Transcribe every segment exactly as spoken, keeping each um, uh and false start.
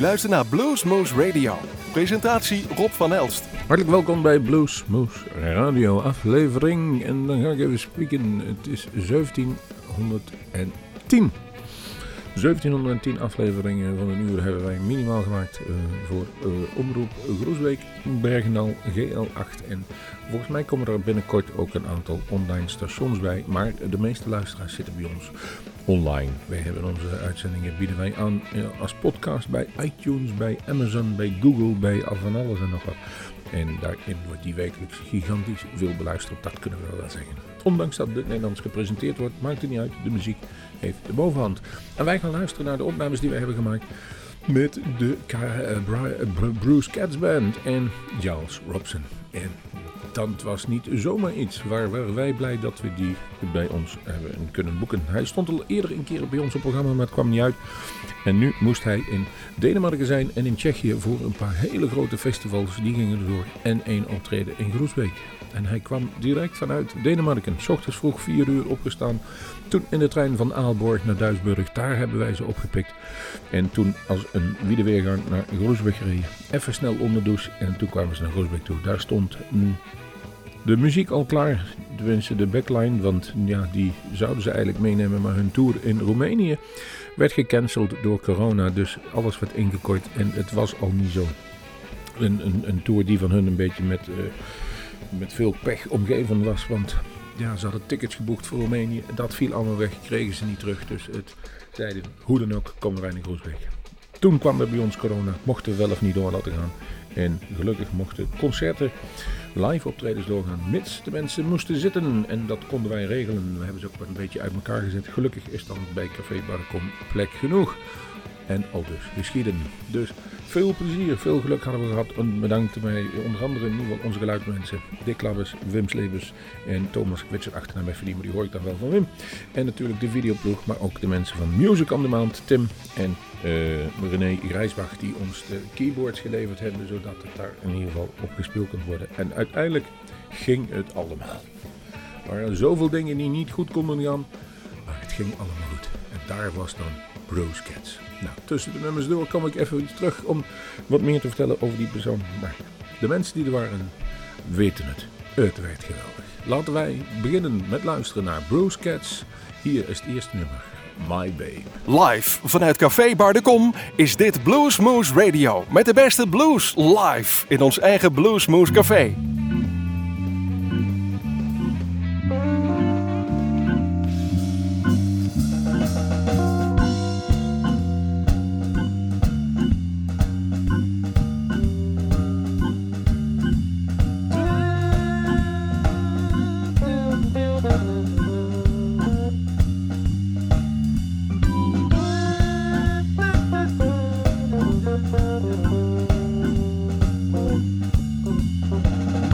U luistert naar Bluesmoose Radio. Presentatie Rob van Elst. Hartelijk welkom bij Bluesmoose Radio aflevering. En dan ga ik even spieken. Het is zeventienhonderdtien. zeventienhonderdtien afleveringen van een uur hebben wij minimaal gemaakt uh, voor uh, Omroep Groesbeek, Bergendal, G L acht. En volgens mij komen er binnenkort ook een aantal online stations bij. Maar de meeste luisteraars zitten bij ons online. Wij hebben onze uitzendingen, bieden wij aan uh, als podcast bij iTunes, bij Amazon, bij Google, bij al van alles en nog wat. En daarin wordt die wekelijks gigantisch veel beluisterd, dat kunnen we wel zeggen. Ondanks dat het Nederlands gepresenteerd wordt, maakt het niet uit, de muziek heeft de bovenhand. En wij gaan luisteren naar de opnames die we hebben gemaakt met de Bruce Katz Band en Giles Robson. En dat was niet zomaar iets, waar waren wij blij dat we die bij ons hebben kunnen boeken. Hij stond al eerder een keer bij ons op programma, maar het kwam niet uit. En nu moest hij in Denemarken zijn en in Tsjechië voor een paar hele grote festivals. Die gingen erdoor en één optreden in Groesbeek. En hij kwam direct vanuit Denemarken. 's Ochtends vroeg vier uur opgestaan. Toen in de trein van Aalborg naar Duisburg. Daar hebben wij ze opgepikt. En toen als een wiedeweergang naar Groesbeek gereden. Even snel onder douche. En toen kwamen ze naar Groesbeek toe. Daar stond mm, de muziek al klaar. Tenminste de backline. Want ja, die zouden ze eigenlijk meenemen. Maar hun tour in Roemenië werd gecanceld door corona. Dus alles werd ingekort. En het was al niet zo. Een, een, een tour die van hun een beetje met... Uh, met veel pech omgeven was, want ja, ze hadden tickets geboekt voor Roemenië. Dat viel allemaal weg, kregen ze niet terug. Dus het zeiden, hoe dan ook, komen wij naar Groesbeek. Toen kwam er bij ons corona, mochten we wel of niet door laten gaan. En gelukkig mochten concerten, live optredens doorgaan, mits de mensen moesten zitten. En dat konden wij regelen. We hebben ze ook wel een beetje uit elkaar gezet. Gelukkig is dan bij Café Barkom plek genoeg. En al dus geschieden. Dus veel plezier, veel geluk hadden we gehad. En bedankt mij onder andere in ieder geval onze geluidsmensen. Dick Labbers, Wim Slebes en Thomas Witselachter naar mij verdienen. Maar die hoor ik dan wel van Wim. En natuurlijk de videoploeg, maar ook de mensen van Music on the Mount, Tim en uh, René Grijsbach die ons de keyboards geleverd hebben. Zodat het daar in ieder geval op gespeeld kan worden. En uiteindelijk ging het allemaal. Er waren zoveel dingen die niet goed konden gaan. Maar het ging allemaal goed. En daar was dan Bruce Katz. Nou, tussen de nummers door kom ik even terug om wat meer te vertellen over die persoon. Maar de mensen die er waren, weten het. Het werd geweldig. Laten wij beginnen met luisteren naar Bruce Katz. Hier is het eerste nummer, My Babe. Live vanuit Café Barkom is dit Bluesmoose Radio. Met de beste blues live in ons eigen Bluesmoose Café. Thank you.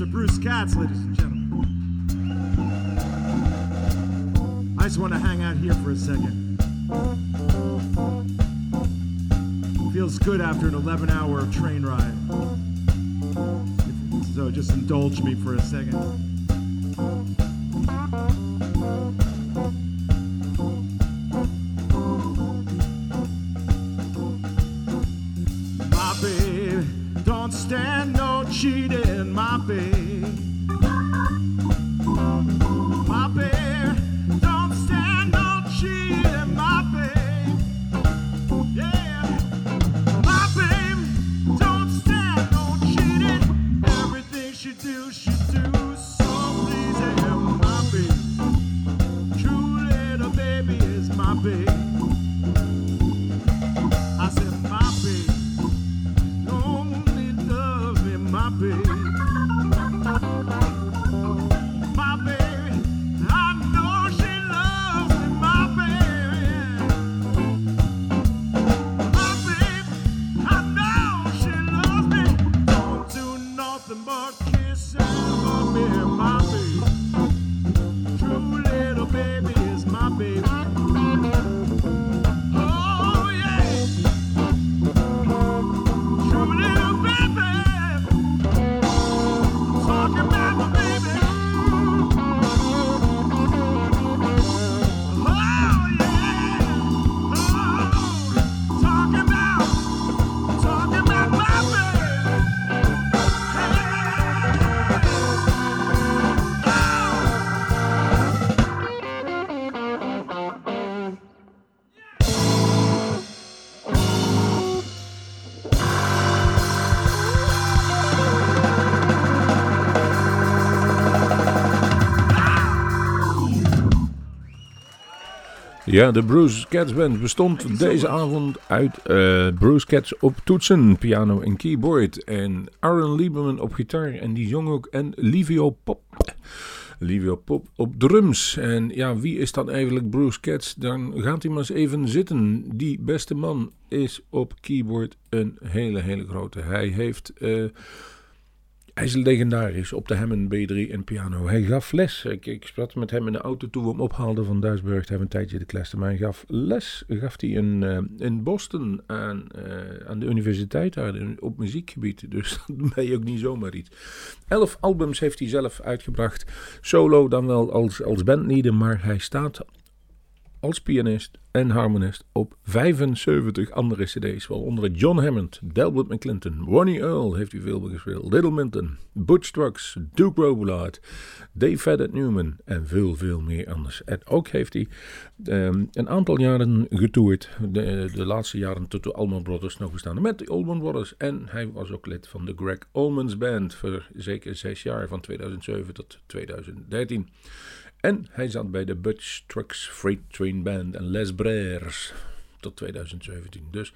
Mister Bruce Katz, ladies and gentlemen. I just want to hang out here for a second. Feels good after an eleven-hour train ride. So just indulge me for a second. My babe, don't stand no cheating, my babe. My babe, don't stand no cheating, my babe. Yeah. Ja, de Bruce Katz Band bestond deze avond uit uh, Bruce Katz op toetsen, piano en keyboard. En Aaron Lieberman op gitaar en die zong ook. En Livio Pop. Livio Pop op drums. En ja, wie is dan eigenlijk Bruce Katz? Dan gaat hij maar eens even zitten. Die beste man is op keyboard een hele, hele grote. Hij heeft... Uh, Hij is legendarisch op de Hammond B drie en piano. Hij gaf les. Ik, ik sprak met hem in de auto toen we hem ophaalden van Duisburg. Hij heeft een tijdje de klas. Maar hij gaf les. Gaf hij in, uh, in Boston aan, uh, aan de universiteit daar op muziekgebied. Dus dat ben je ook niet zomaar iets. Elf albums heeft hij zelf uitgebracht. Solo dan wel als, als bandleader. Maar hij staat als pianist en harmonist op vijfenzeventig andere cd's, waaronder John Hammond, Delbert McClinton, Ronnie Earl heeft hij veel gespeeld, Little Milton, Butch Trucks, Duke Robillard, Dave Vedder Newman en veel, veel meer anders. En ook heeft hij um, een aantal jaren getoerd, de, de laatste jaren tot de Allman Brothers nog bestaan, met de Allman Brothers. En hij was ook lid van de Greg Allman's Band voor zeker zes jaar, van tweeduizend zeven tot tweeduizend dertien. En hij zat bij de Butch Trucks Freight Train Band en Les Brers tot tweeduizend zeventien. Dus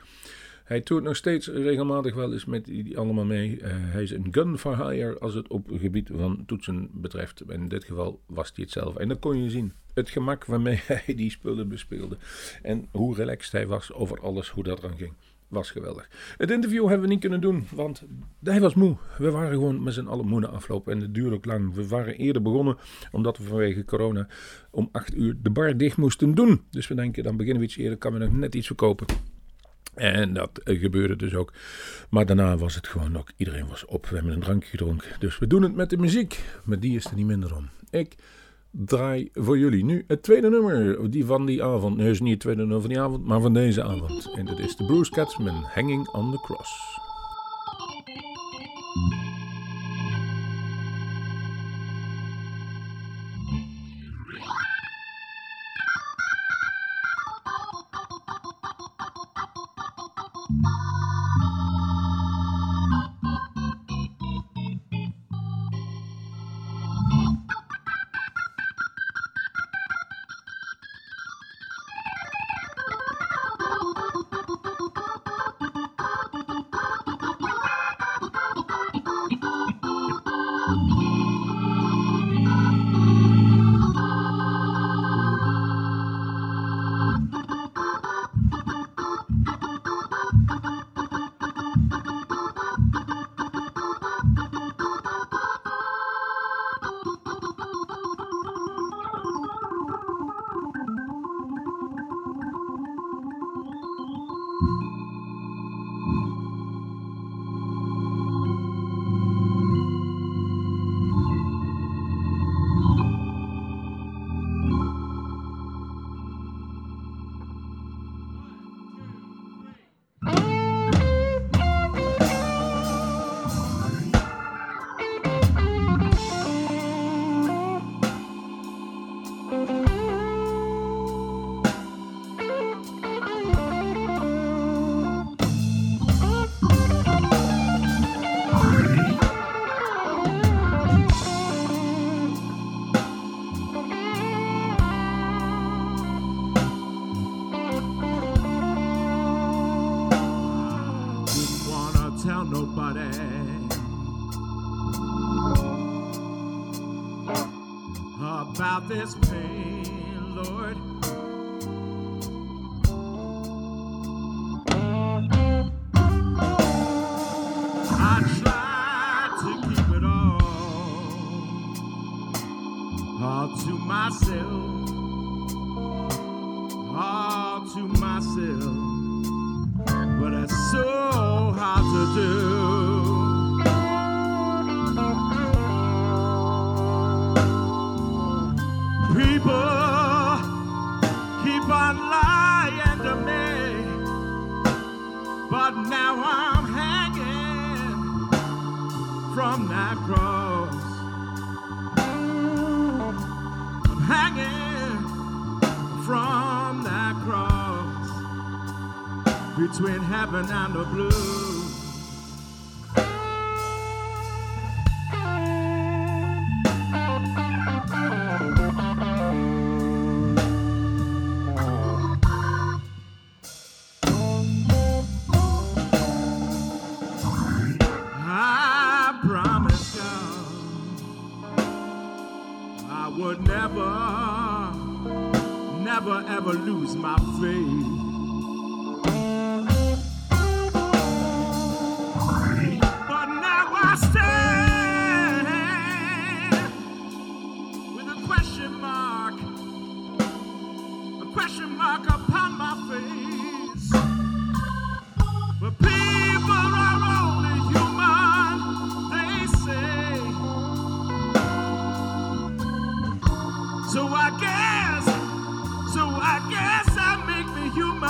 hij toert nog steeds regelmatig wel eens met die allemaal mee. Uh, hij is een gun for hire als het op het gebied van toetsen betreft. En in dit geval was hij het zelf. En dat kon je zien. Het gemak waarmee hij die spullen bespeelde. En hoe relaxed hij was over alles, hoe dat dan ging. Was geweldig. Het interview hebben we niet kunnen doen, want hij was moe. We waren gewoon met z'n allen moe na afloop en het duurde ook lang. We waren eerder begonnen, omdat we vanwege corona om acht uur de bar dicht moesten doen. Dus we denken, dan beginnen we iets eerder, kan we nog net iets verkopen. En dat gebeurde dus ook. Maar daarna was het gewoon ook, iedereen was op. We hebben een drankje gedronken. Dus we doen het met de muziek, maar die is er niet minder om. Ik... draai voor jullie nu het tweede nummer die van die avond. Nee, is niet het tweede nummer van die avond, maar van deze avond. En dat is de Bruce Katz met Hanging on the Cross. Bye. nobody. About this pain, Lord, I try to keep it all, all to myself, all to myself, but it's so hard to do. People keep on lying to me, but now I'm hanging from that cross. I'm hanging from that cross between heaven and the blue. Lose my faith, but now I stand with a question mark, a question mark upon my face. But people are only human, they say. So I guess. I guess I make me human.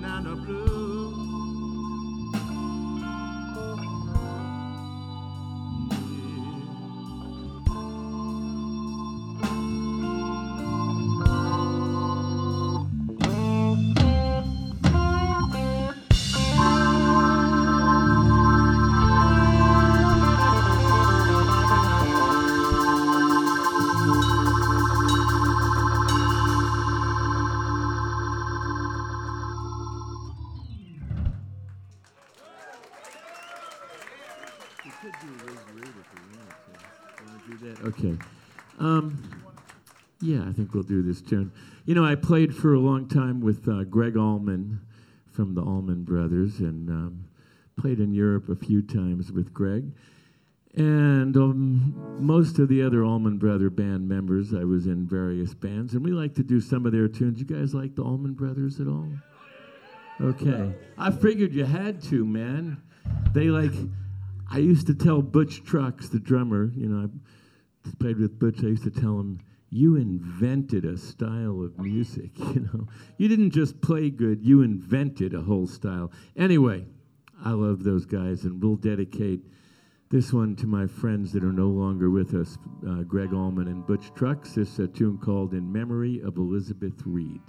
banana blue. Yeah, I think we'll do this tune. You know, I played for a long time with uh, Greg Allman from the Allman Brothers, and um, played in Europe a few times with Greg. And um, most of the other Allman Brother band members, I was in various bands, and we like to do some of their tunes. You guys like the Allman Brothers at all? Okay. I figured you had to, man. They like, I used to tell Butch Trucks, the drummer, you know, I played with Butch, I used to tell him, you invented a style of music, you know. You didn't just play good, you invented a whole style. Anyway, I love those guys, and we'll dedicate this one to my friends that are no longer with us, uh, Greg Allman and Butch Trucks. This is a tune called In Memory of Elizabeth Reed.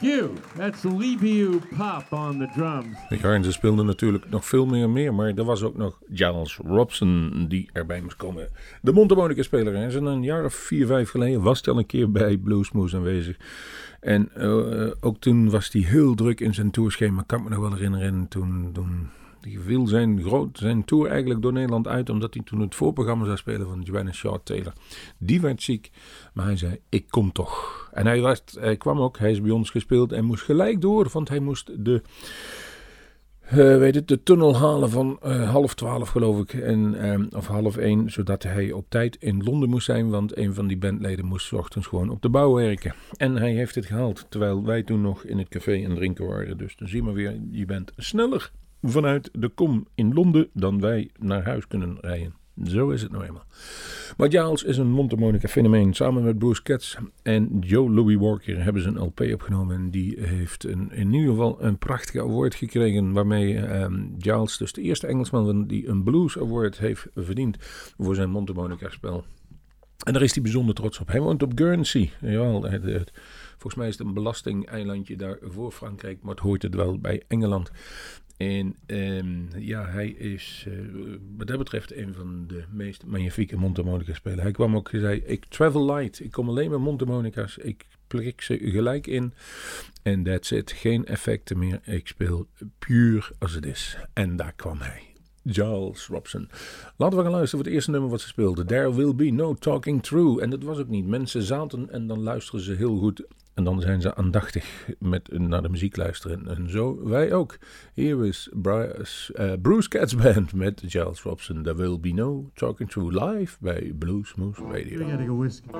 you. That's Livio Pop on the drums. De Garnsen speelden natuurlijk nog veel meer meer, maar er was ook nog Giles Robson die erbij moest komen. De mondharmonica-speler. Hij is een jaar of vier, vijf geleden was hij al een keer bij Bluesmoose aanwezig. En uh, ook toen was hij heel druk in zijn tourschema. Ik kan me nog wel herinneren. Toen, toen die viel zijn, groot, zijn tour eigenlijk door Nederland uit, omdat hij toen het voorprogramma zou spelen van Joanne Shaw Taylor. Die werd ziek, maar hij zei, ik kom toch. En hij, was, hij kwam ook, hij is bij ons gespeeld en moest gelijk door, want hij moest de... Uh, weet het, de tunnel halen van uh, half twaalf geloof ik, en, um, of half één, zodat hij op tijd in Londen moest zijn, want een van die bandleden moest ochtends gewoon op de bouw werken. En hij heeft het gehaald, terwijl wij toen nog in het café en drinken waren. Dus dan zie je maar weer, je bent sneller vanuit de kom in Londen dan wij naar huis kunnen rijden. Zo is het nou eenmaal. Maar Giles is een mondharmonica-fenomeen. Samen met Bruce Katz en Joe Louis Walker hebben ze een L P opgenomen. En die heeft een, in ieder geval een prachtig award gekregen. Waarmee um, Giles, dus de eerste Engelsman die een Blues Award heeft verdiend voor zijn mondharmonica-spel. En daar is hij bijzonder trots op. Hij woont op Guernsey. Jawel, het, het, volgens mij is het een belastingeilandje daar voor Frankrijk. Maar het hoort het wel bij Engeland. En um, ja, hij is uh, wat dat betreft een van de meest magnifieke mondharmonica-spelers. Hij kwam ook en zei, ik travel light, ik kom alleen met mondharmonica's, ik prik ze gelijk in. En that's it, geen effecten meer, ik speel puur als het is. En daar kwam hij, Giles Robson. Laten we gaan luisteren voor het eerste nummer wat ze speelden. There Will Be No Talking Through. En dat was ook niet, mensen zaten en dan luisteren ze heel goed. En dan zijn ze aandachtig met, naar de muziek luisteren. En zo wij ook. Hier is Bruce, uh, Bruce Katz Band met Giles Robson. There Will Be No Talking Through live bij Bluesmoose Radio. We gotta go whiskey.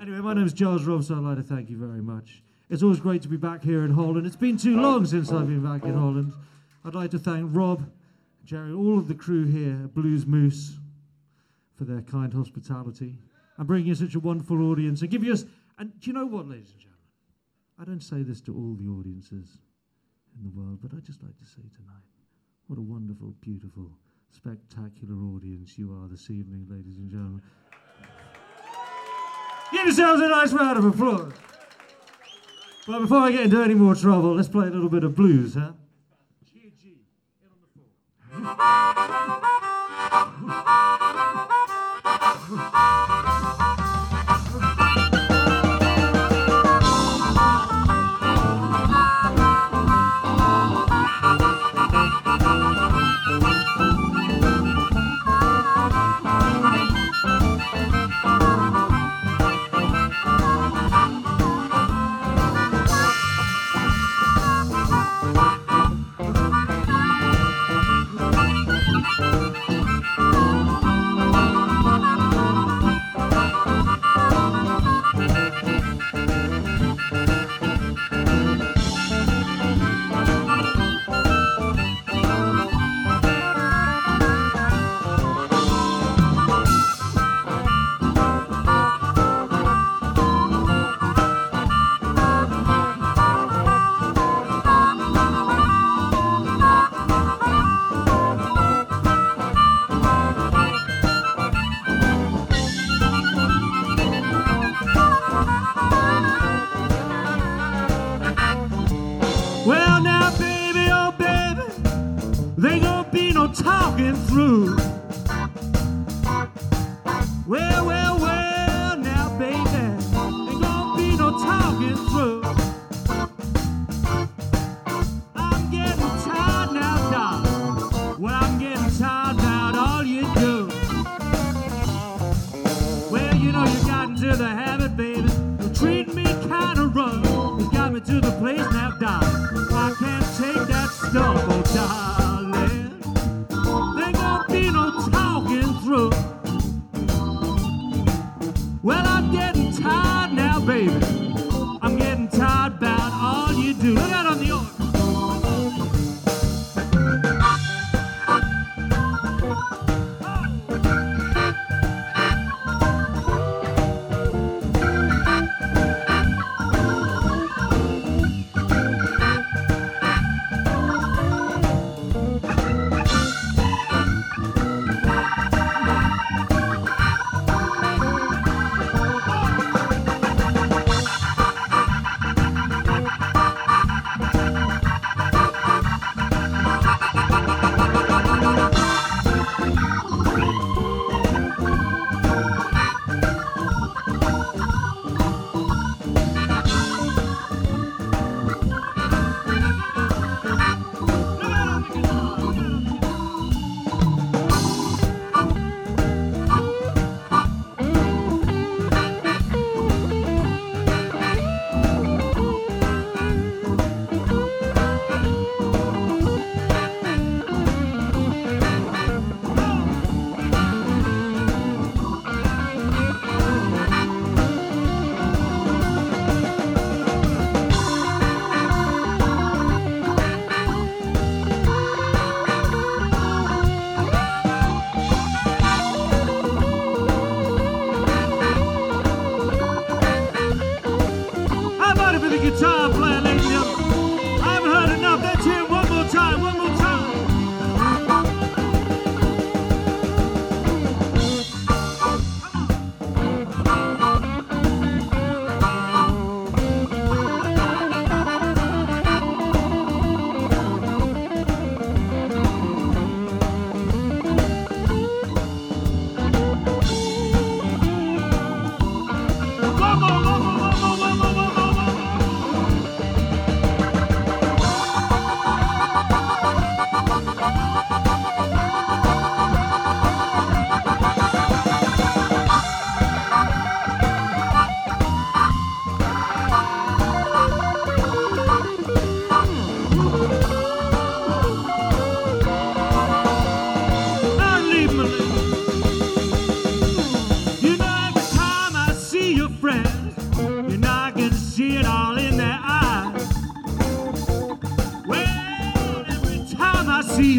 Anyway, my name is Giles Robson. I'd like to thank you very much. It's always great to be back here in Holland. It's been too long since I've been back in Holland. I'd like to thank Rob, Jerry, all of the crew here at Bluesmoose for their kind hospitality and bringing us such a wonderful audience and giving us. And do you know what, ladies and gentlemen? I don't say this to all the audiences in the world, but I'd just like to say tonight, what a wonderful, beautiful, spectacular audience you are this evening, ladies and gentlemen. Give yourselves a nice round of applause. Well, before I get into any more trouble, let's play a little bit of blues, huh? G G, hit on the floor.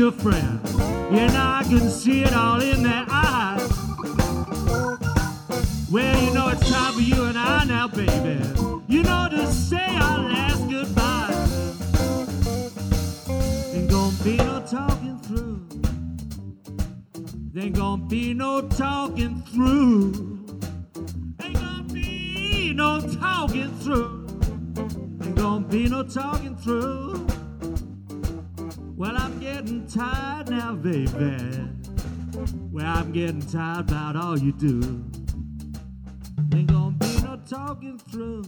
your friend. You know, I can see it all in their eyes. Well, you know it's time for you and I now, baby. You know to say our last goodbye. Ain't gonna be no talking through. There ain't gonna be no talking through. Ain't gonna be no talking through. Ain't gonna be no talking through. Well, I'm getting tired now, baby. Well, I'm getting tired about all you do. Ain't gonna be no talking through.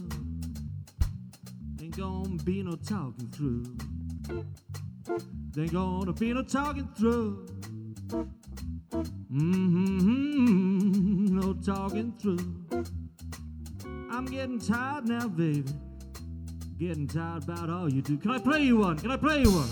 Ain't gonna be no talking through. There ain't gonna be no talking through. Mm-hmm, no talking through. I'm getting tired now, baby. Getting tired about all you do. Can I play you one? Can I play you one?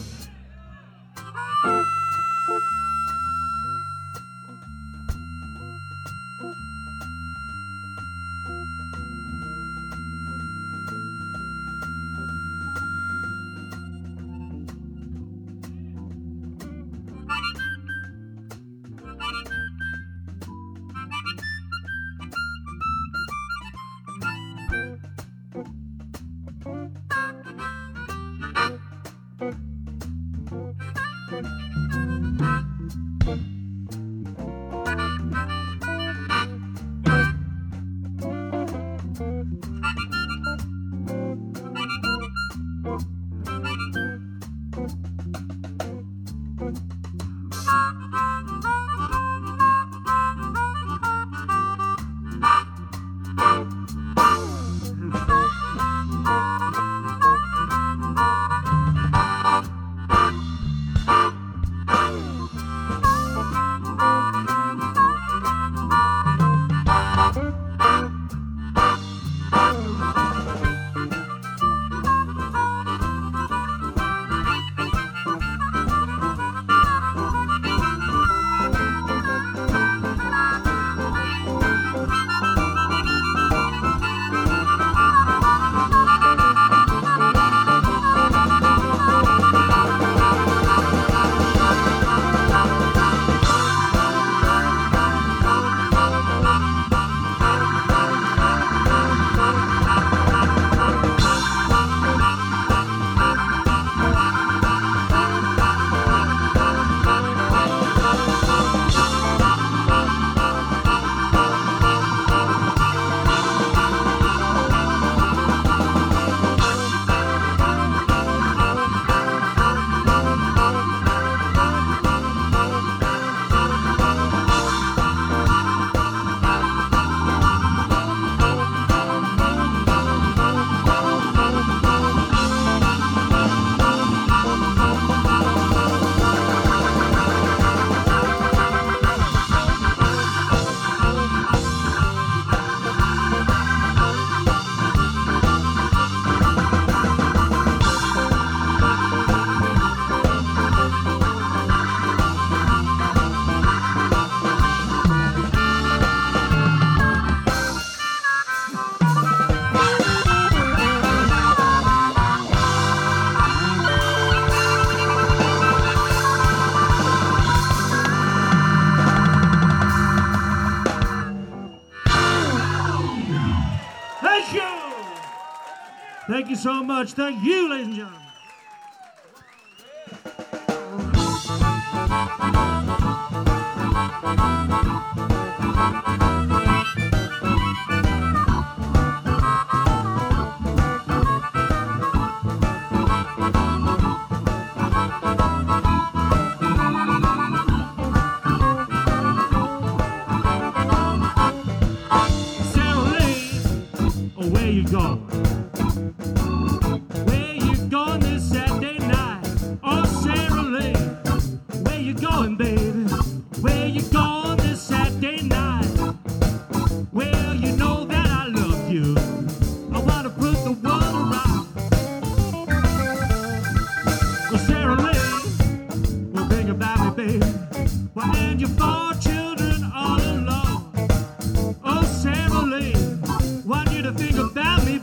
Thank you so much. Thank you, ladies and gentlemen.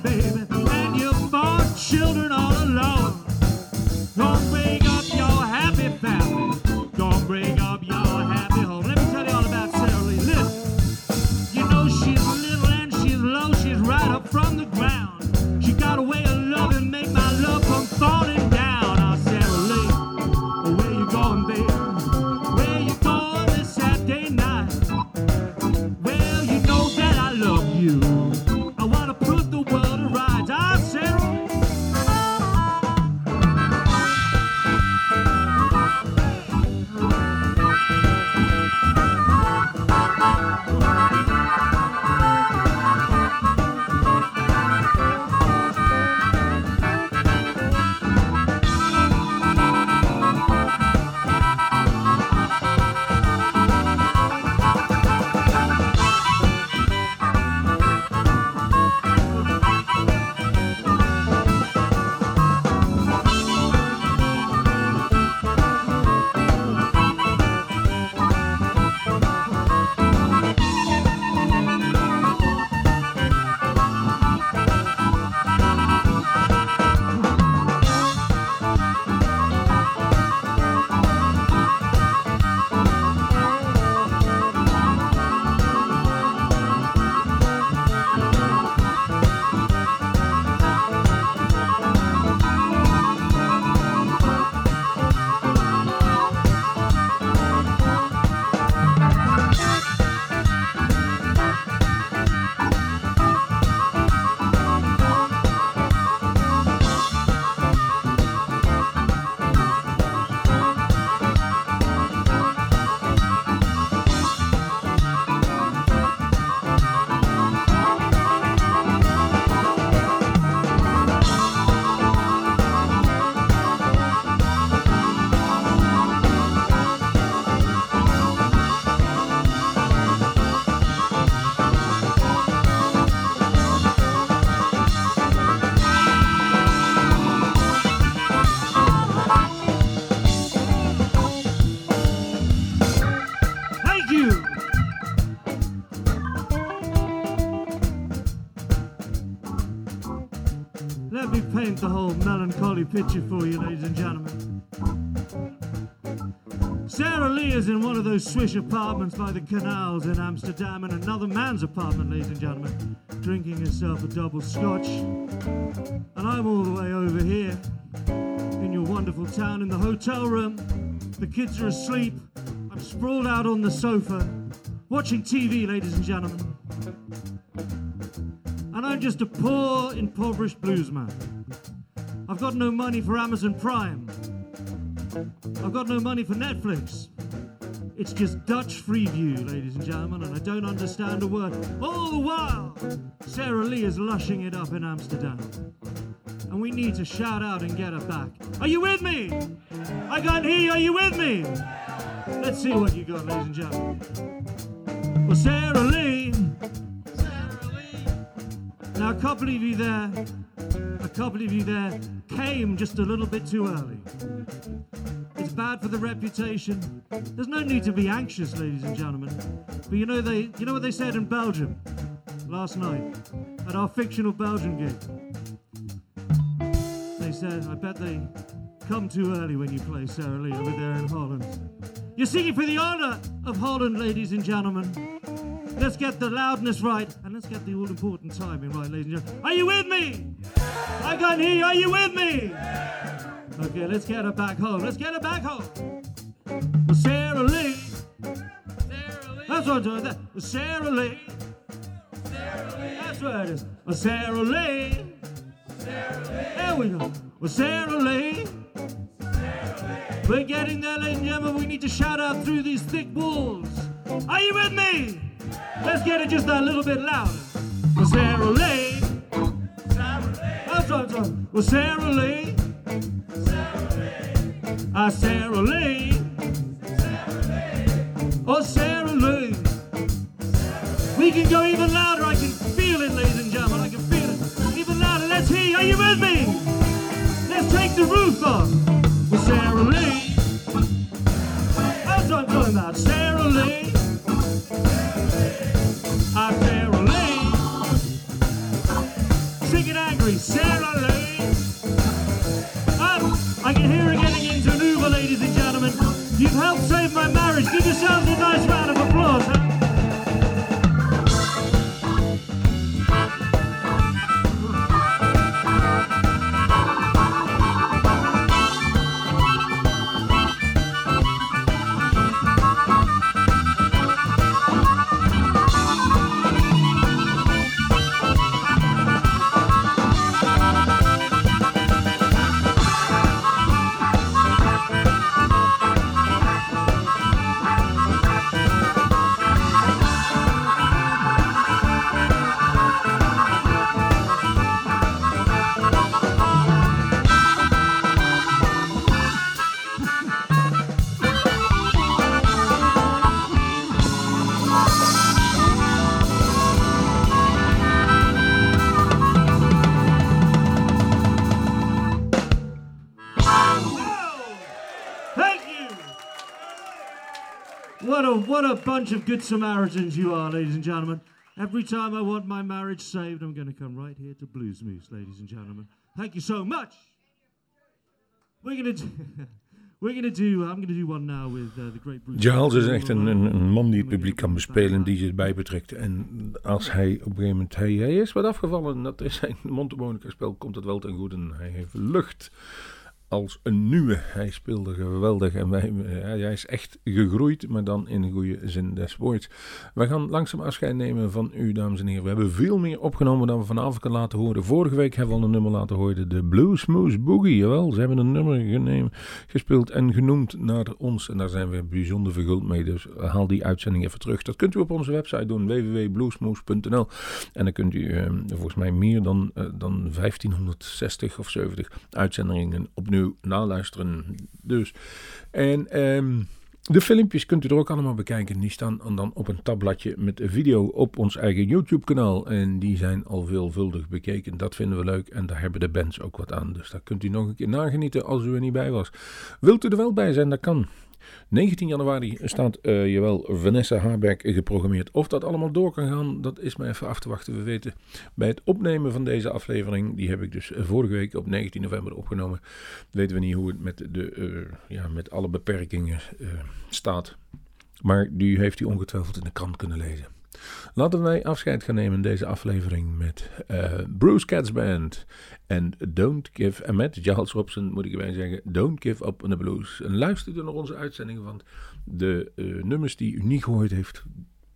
Baby. paint the whole melancholy picture for you, ladies and gentlemen. Sarah Lee is in one of those swish apartments by the canals in Amsterdam, in another man's apartment, ladies and gentlemen, drinking herself a double scotch. And I'm all the way over here in your wonderful town in the hotel room. The kids are asleep. I'm sprawled out on the sofa, watching T V, ladies and gentlemen. And I'm just a poor, impoverished bluesman. I've got no money for Amazon Prime. I've got no money for Netflix. It's just Dutch Freeview, ladies and gentlemen, and I don't understand a word. All the while, Sarah Lee is lushing it up in Amsterdam. And we need to shout out and get her back. Are you with me? I can't hear you. Are you with me? Let's see what you got, ladies and gentlemen. Well, Sarah Lee. Now, a couple of you there, a couple of you there came just a little bit too early. It's bad for the reputation. There's no need to be anxious, ladies and gentlemen. But you know they, you know what they said in Belgium last night at our fictional Belgian gig? They said, I bet they come too early when you play Sarah Lee over there in Holland. You're singing for the honour of Holland, ladies and gentlemen. Let's get the loudness right, and let's get the all-important timing right, ladies and gentlemen. Are you with me? Yeah. I can't hear you. Are you with me? Yeah. Okay, let's get her back home. Let's get her back home. Well, Sarah Lee. Sarah Lee. That's what I'm doing there. Well, Sarah Lee. Sarah Lee. That's where it is. Well, Sarah Lee. Sarah Lee. There we go. Well, Sarah Lee. Sarah Lee. We're getting there, ladies and gentlemen. We need to shout out through these thick walls. Are you with me? Let's get it just a little bit louder. Well, Sarah Lee. That's what I'm talking. Well, Sarah Lee. Ah, Sarah Lee. Oh, Sarah Lee. We can go even louder. I can feel it, ladies and gentlemen. I can feel it. Even louder. Let's hear you. Are you with me? Let's take the roof off. Well, Sarah Lee. That's what I'm talking about. Sarah Lee. I'm Sarah Lee. Sing it angry, Sarah Lee. Up, I can hear her getting into an Uber, ladies and gentlemen. You've helped save my marriage. Give yourselves a nice round of applause, huh? What a bunch of good Samaritans you are, ladies and gentlemen. Every time I want my marriage saved, I'm going to come right here to Bluesmoose, ladies and gentlemen. Thank you so much. We're going to do, we're going to do, I'm going to do one now with uh, the great Bruce. Giles is echt een, een, een man die het publiek kan bespelen, die zich bij betrekt. En als hij op een gegeven moment, hij, hij is wat afgevallen, dat is zijn mondharmonica-spel, komt het wel ten goede en hij heeft lucht. Als een nieuwe. Hij speelde geweldig en wij, hij is echt gegroeid, maar dan in de goede zin des woords. Wij gaan langzaam afscheid nemen van u, dames en heren. We hebben veel meer opgenomen dan we vanavond kunnen laten horen. Vorige week hebben we al een nummer laten horen, de Bluesmoose Boogie. Jawel, ze hebben een nummer geneem, gespeeld en genoemd naar ons. En daar zijn we bijzonder verguld mee, dus haal die uitzending even terug. Dat kunt u op onze website doen, w w w punt bluesmoose punt n l. En dan kunt u uh, volgens mij meer dan, uh, dan vijftienhonderdzestig of zeventig uitzendingen opnieuw naluisteren. Dus. En um, de filmpjes kunt u er ook allemaal bekijken. Die staan dan op een tabbladje met video op ons eigen YouTube kanaal. En die zijn al veelvuldig bekeken. Dat vinden we leuk. En daar hebben de bands ook wat aan. Dus daar kunt u nog een keer nagenieten als u er niet bij was. Wilt u er wel bij zijn? Dat kan. negentien januari staat uh, jawel Vanessa Haarberg geprogrammeerd. Of dat allemaal door kan gaan, dat is maar even af te wachten. We weten bij het opnemen van deze aflevering, die heb ik dus vorige week op negentien november opgenomen, weten we niet hoe het met, de, uh, ja, met alle beperkingen uh, staat. Maar die heeft u ongetwijfeld in de krant kunnen lezen. Laten wij afscheid gaan nemen in deze aflevering met uh, Bruce Katz Band. En Don't Give, en met Giles Robson moet ik erbij zeggen, Don't Give Up on the Blues. En luister naar onze uitzendingen, want de uh, nummers die u niet gehoord heeft,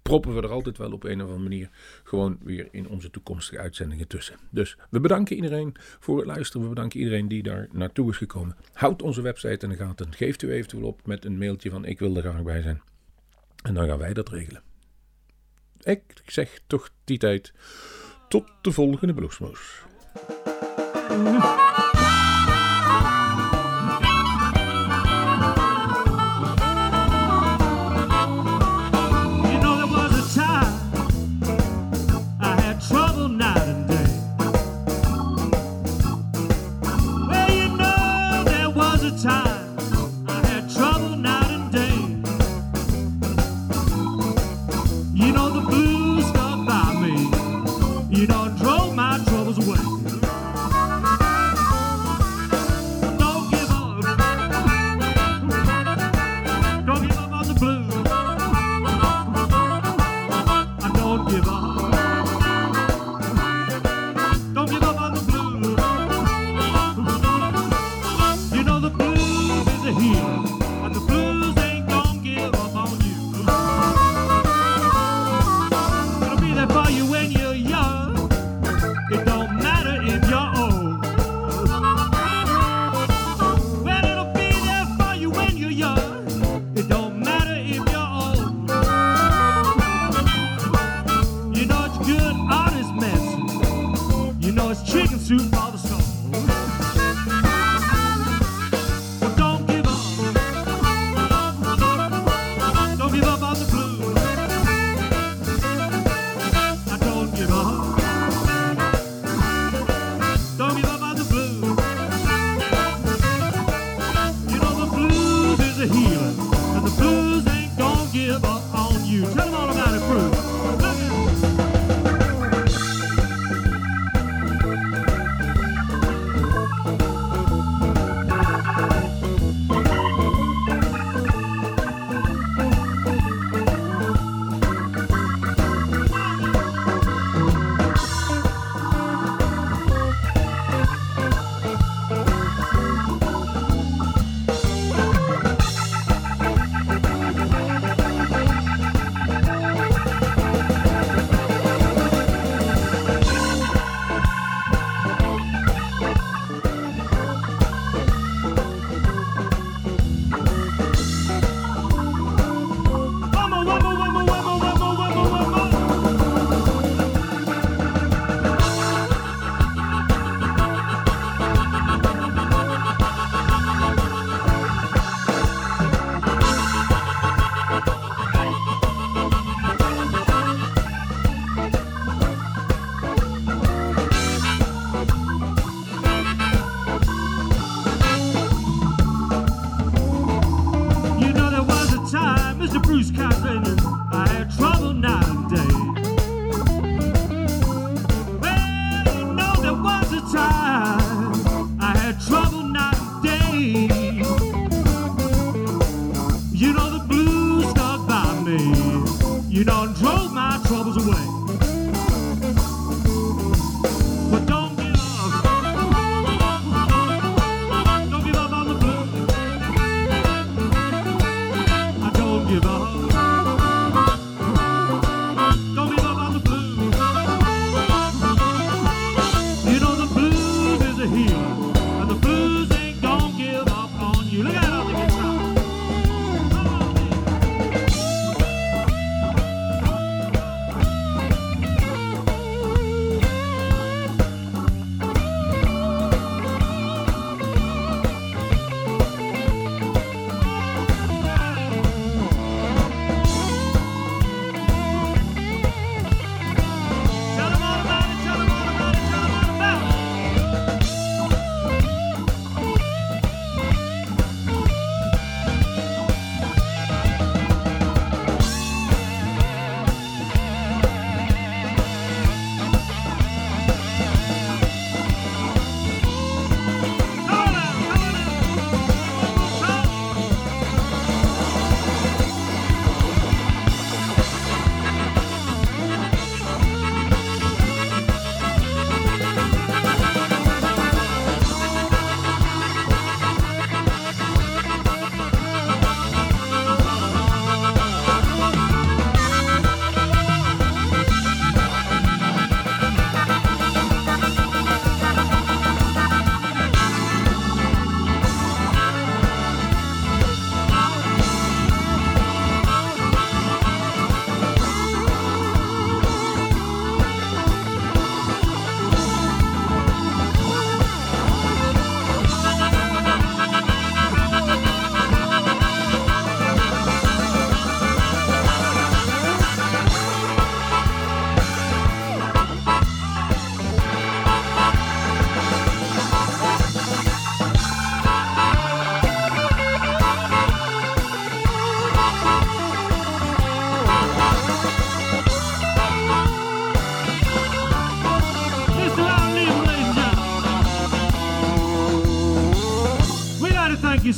proppen we er altijd wel op een of andere manier gewoon weer in onze toekomstige uitzendingen tussen. Dus we bedanken iedereen voor het luisteren. We bedanken iedereen die daar naartoe is gekomen. Houd onze website in de gaten. Geeft u eventueel op met een mailtje van ik wil er graag bij zijn. En dan gaan wij dat regelen. Ik zeg toch die tijd. Tot de volgende Bluesmoose. You know, there was a time I had trouble night and day. Well, you know, there was a time.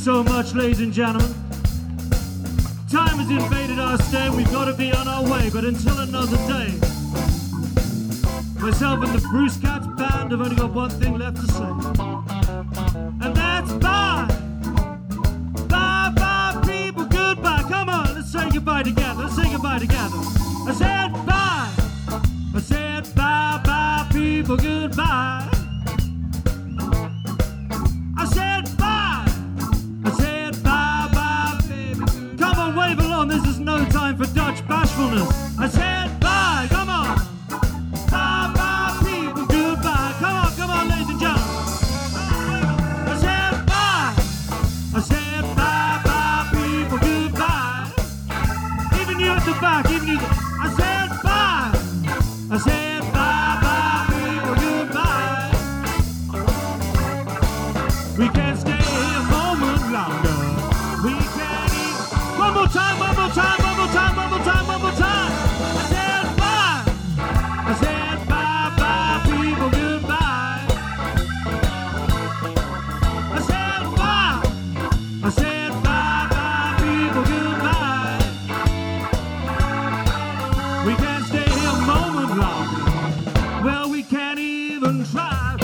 so much, ladies and gentlemen. Time has invaded our stand. We've got to be on our way, but until another day, myself and the Bruce Katz Band have only got one thing left to say, and that's bye. Bye, bye, people, goodbye. Come on, let's say goodbye together. Let's say goodbye together. I said bye. I said bye, bye, people, goodbye. I said bye. I said bye, bye, baby. Come on, wave along. This is no time for Dutch bashfulness. I said bye. Come on. Bye, bye, people, goodbye. Come on, come on, ladies and gentlemen. I said bye. I said bye, bye, people, goodbye. Even you at the back, even you. I said. I said bye-bye, people, goodbye. We can't stay here a moment longer. We can't eat. One more time, one more time, one more time, one more time, one more time. I said bye. I said bye-bye, people, goodbye. I said bye. I said bye-bye, people, goodbye. We can't stay. Well, we can't even try.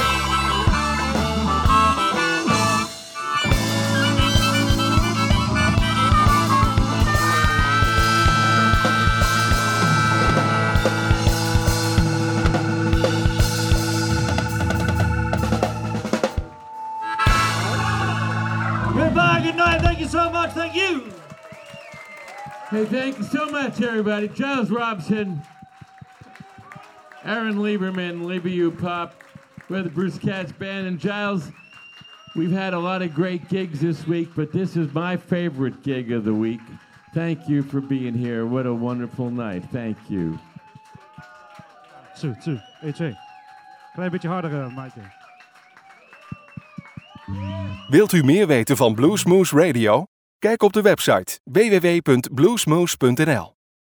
Goodbye, good night, thank you so much, thank you. Hey, thank you so much, everybody. Giles Robson, Aaron Lieberman, Livio Pop, we're the Bruce Katz Band. And Giles, we've had a lot of great gigs this week, but this is my favorite gig of the week. Thank you for being here. What a wonderful night. Thank you. Zo, zo, hey, twee. Klein beetje harder, uh, Maaike. Wilt u meer weten van Bluesmoose Radio? Kijk op de website w w w punt bluesmoose punt n l.